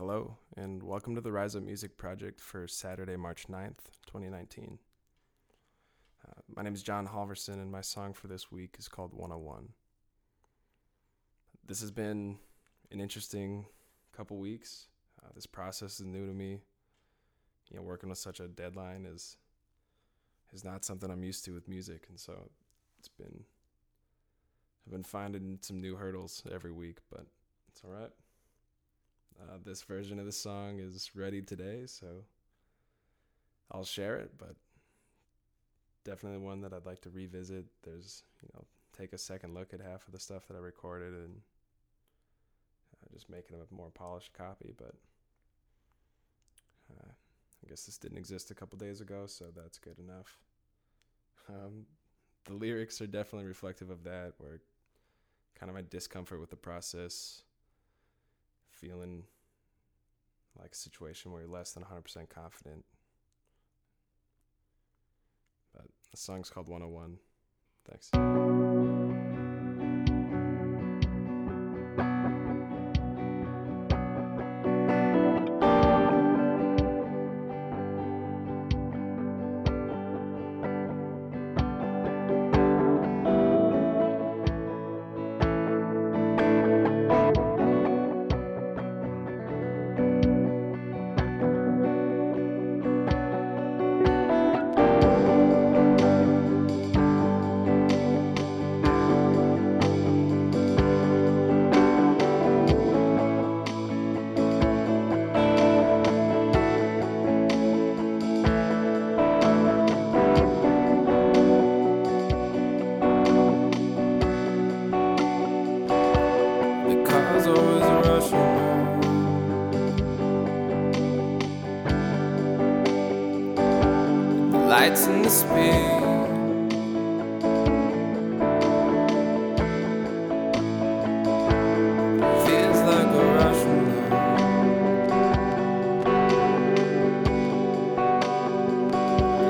Hello, and welcome to the Rise Up Music Project for Saturday, March 9th, 2019. My name is John Halverson, and my song for this week is called 101. This has been an interesting couple weeks. This process is new to me. You know, working with such a deadline is not something I'm used to with music, and so I've been finding some new hurdles every week, but it's all right. This version of the song is ready today, so I'll share it, but definitely one that I'd like to revisit. There's, take a second look at half of the stuff that I recorded and just making a more polished copy, but I guess this didn't exist a couple days ago, so that's good enough. The lyrics are definitely reflective of that, where kind of my discomfort with the process, feeling like a situation where you're less than 100% confident. But the song's called 101. Thanks. Lights and the speed, feels like a rush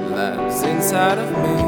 now. Lives inside of me.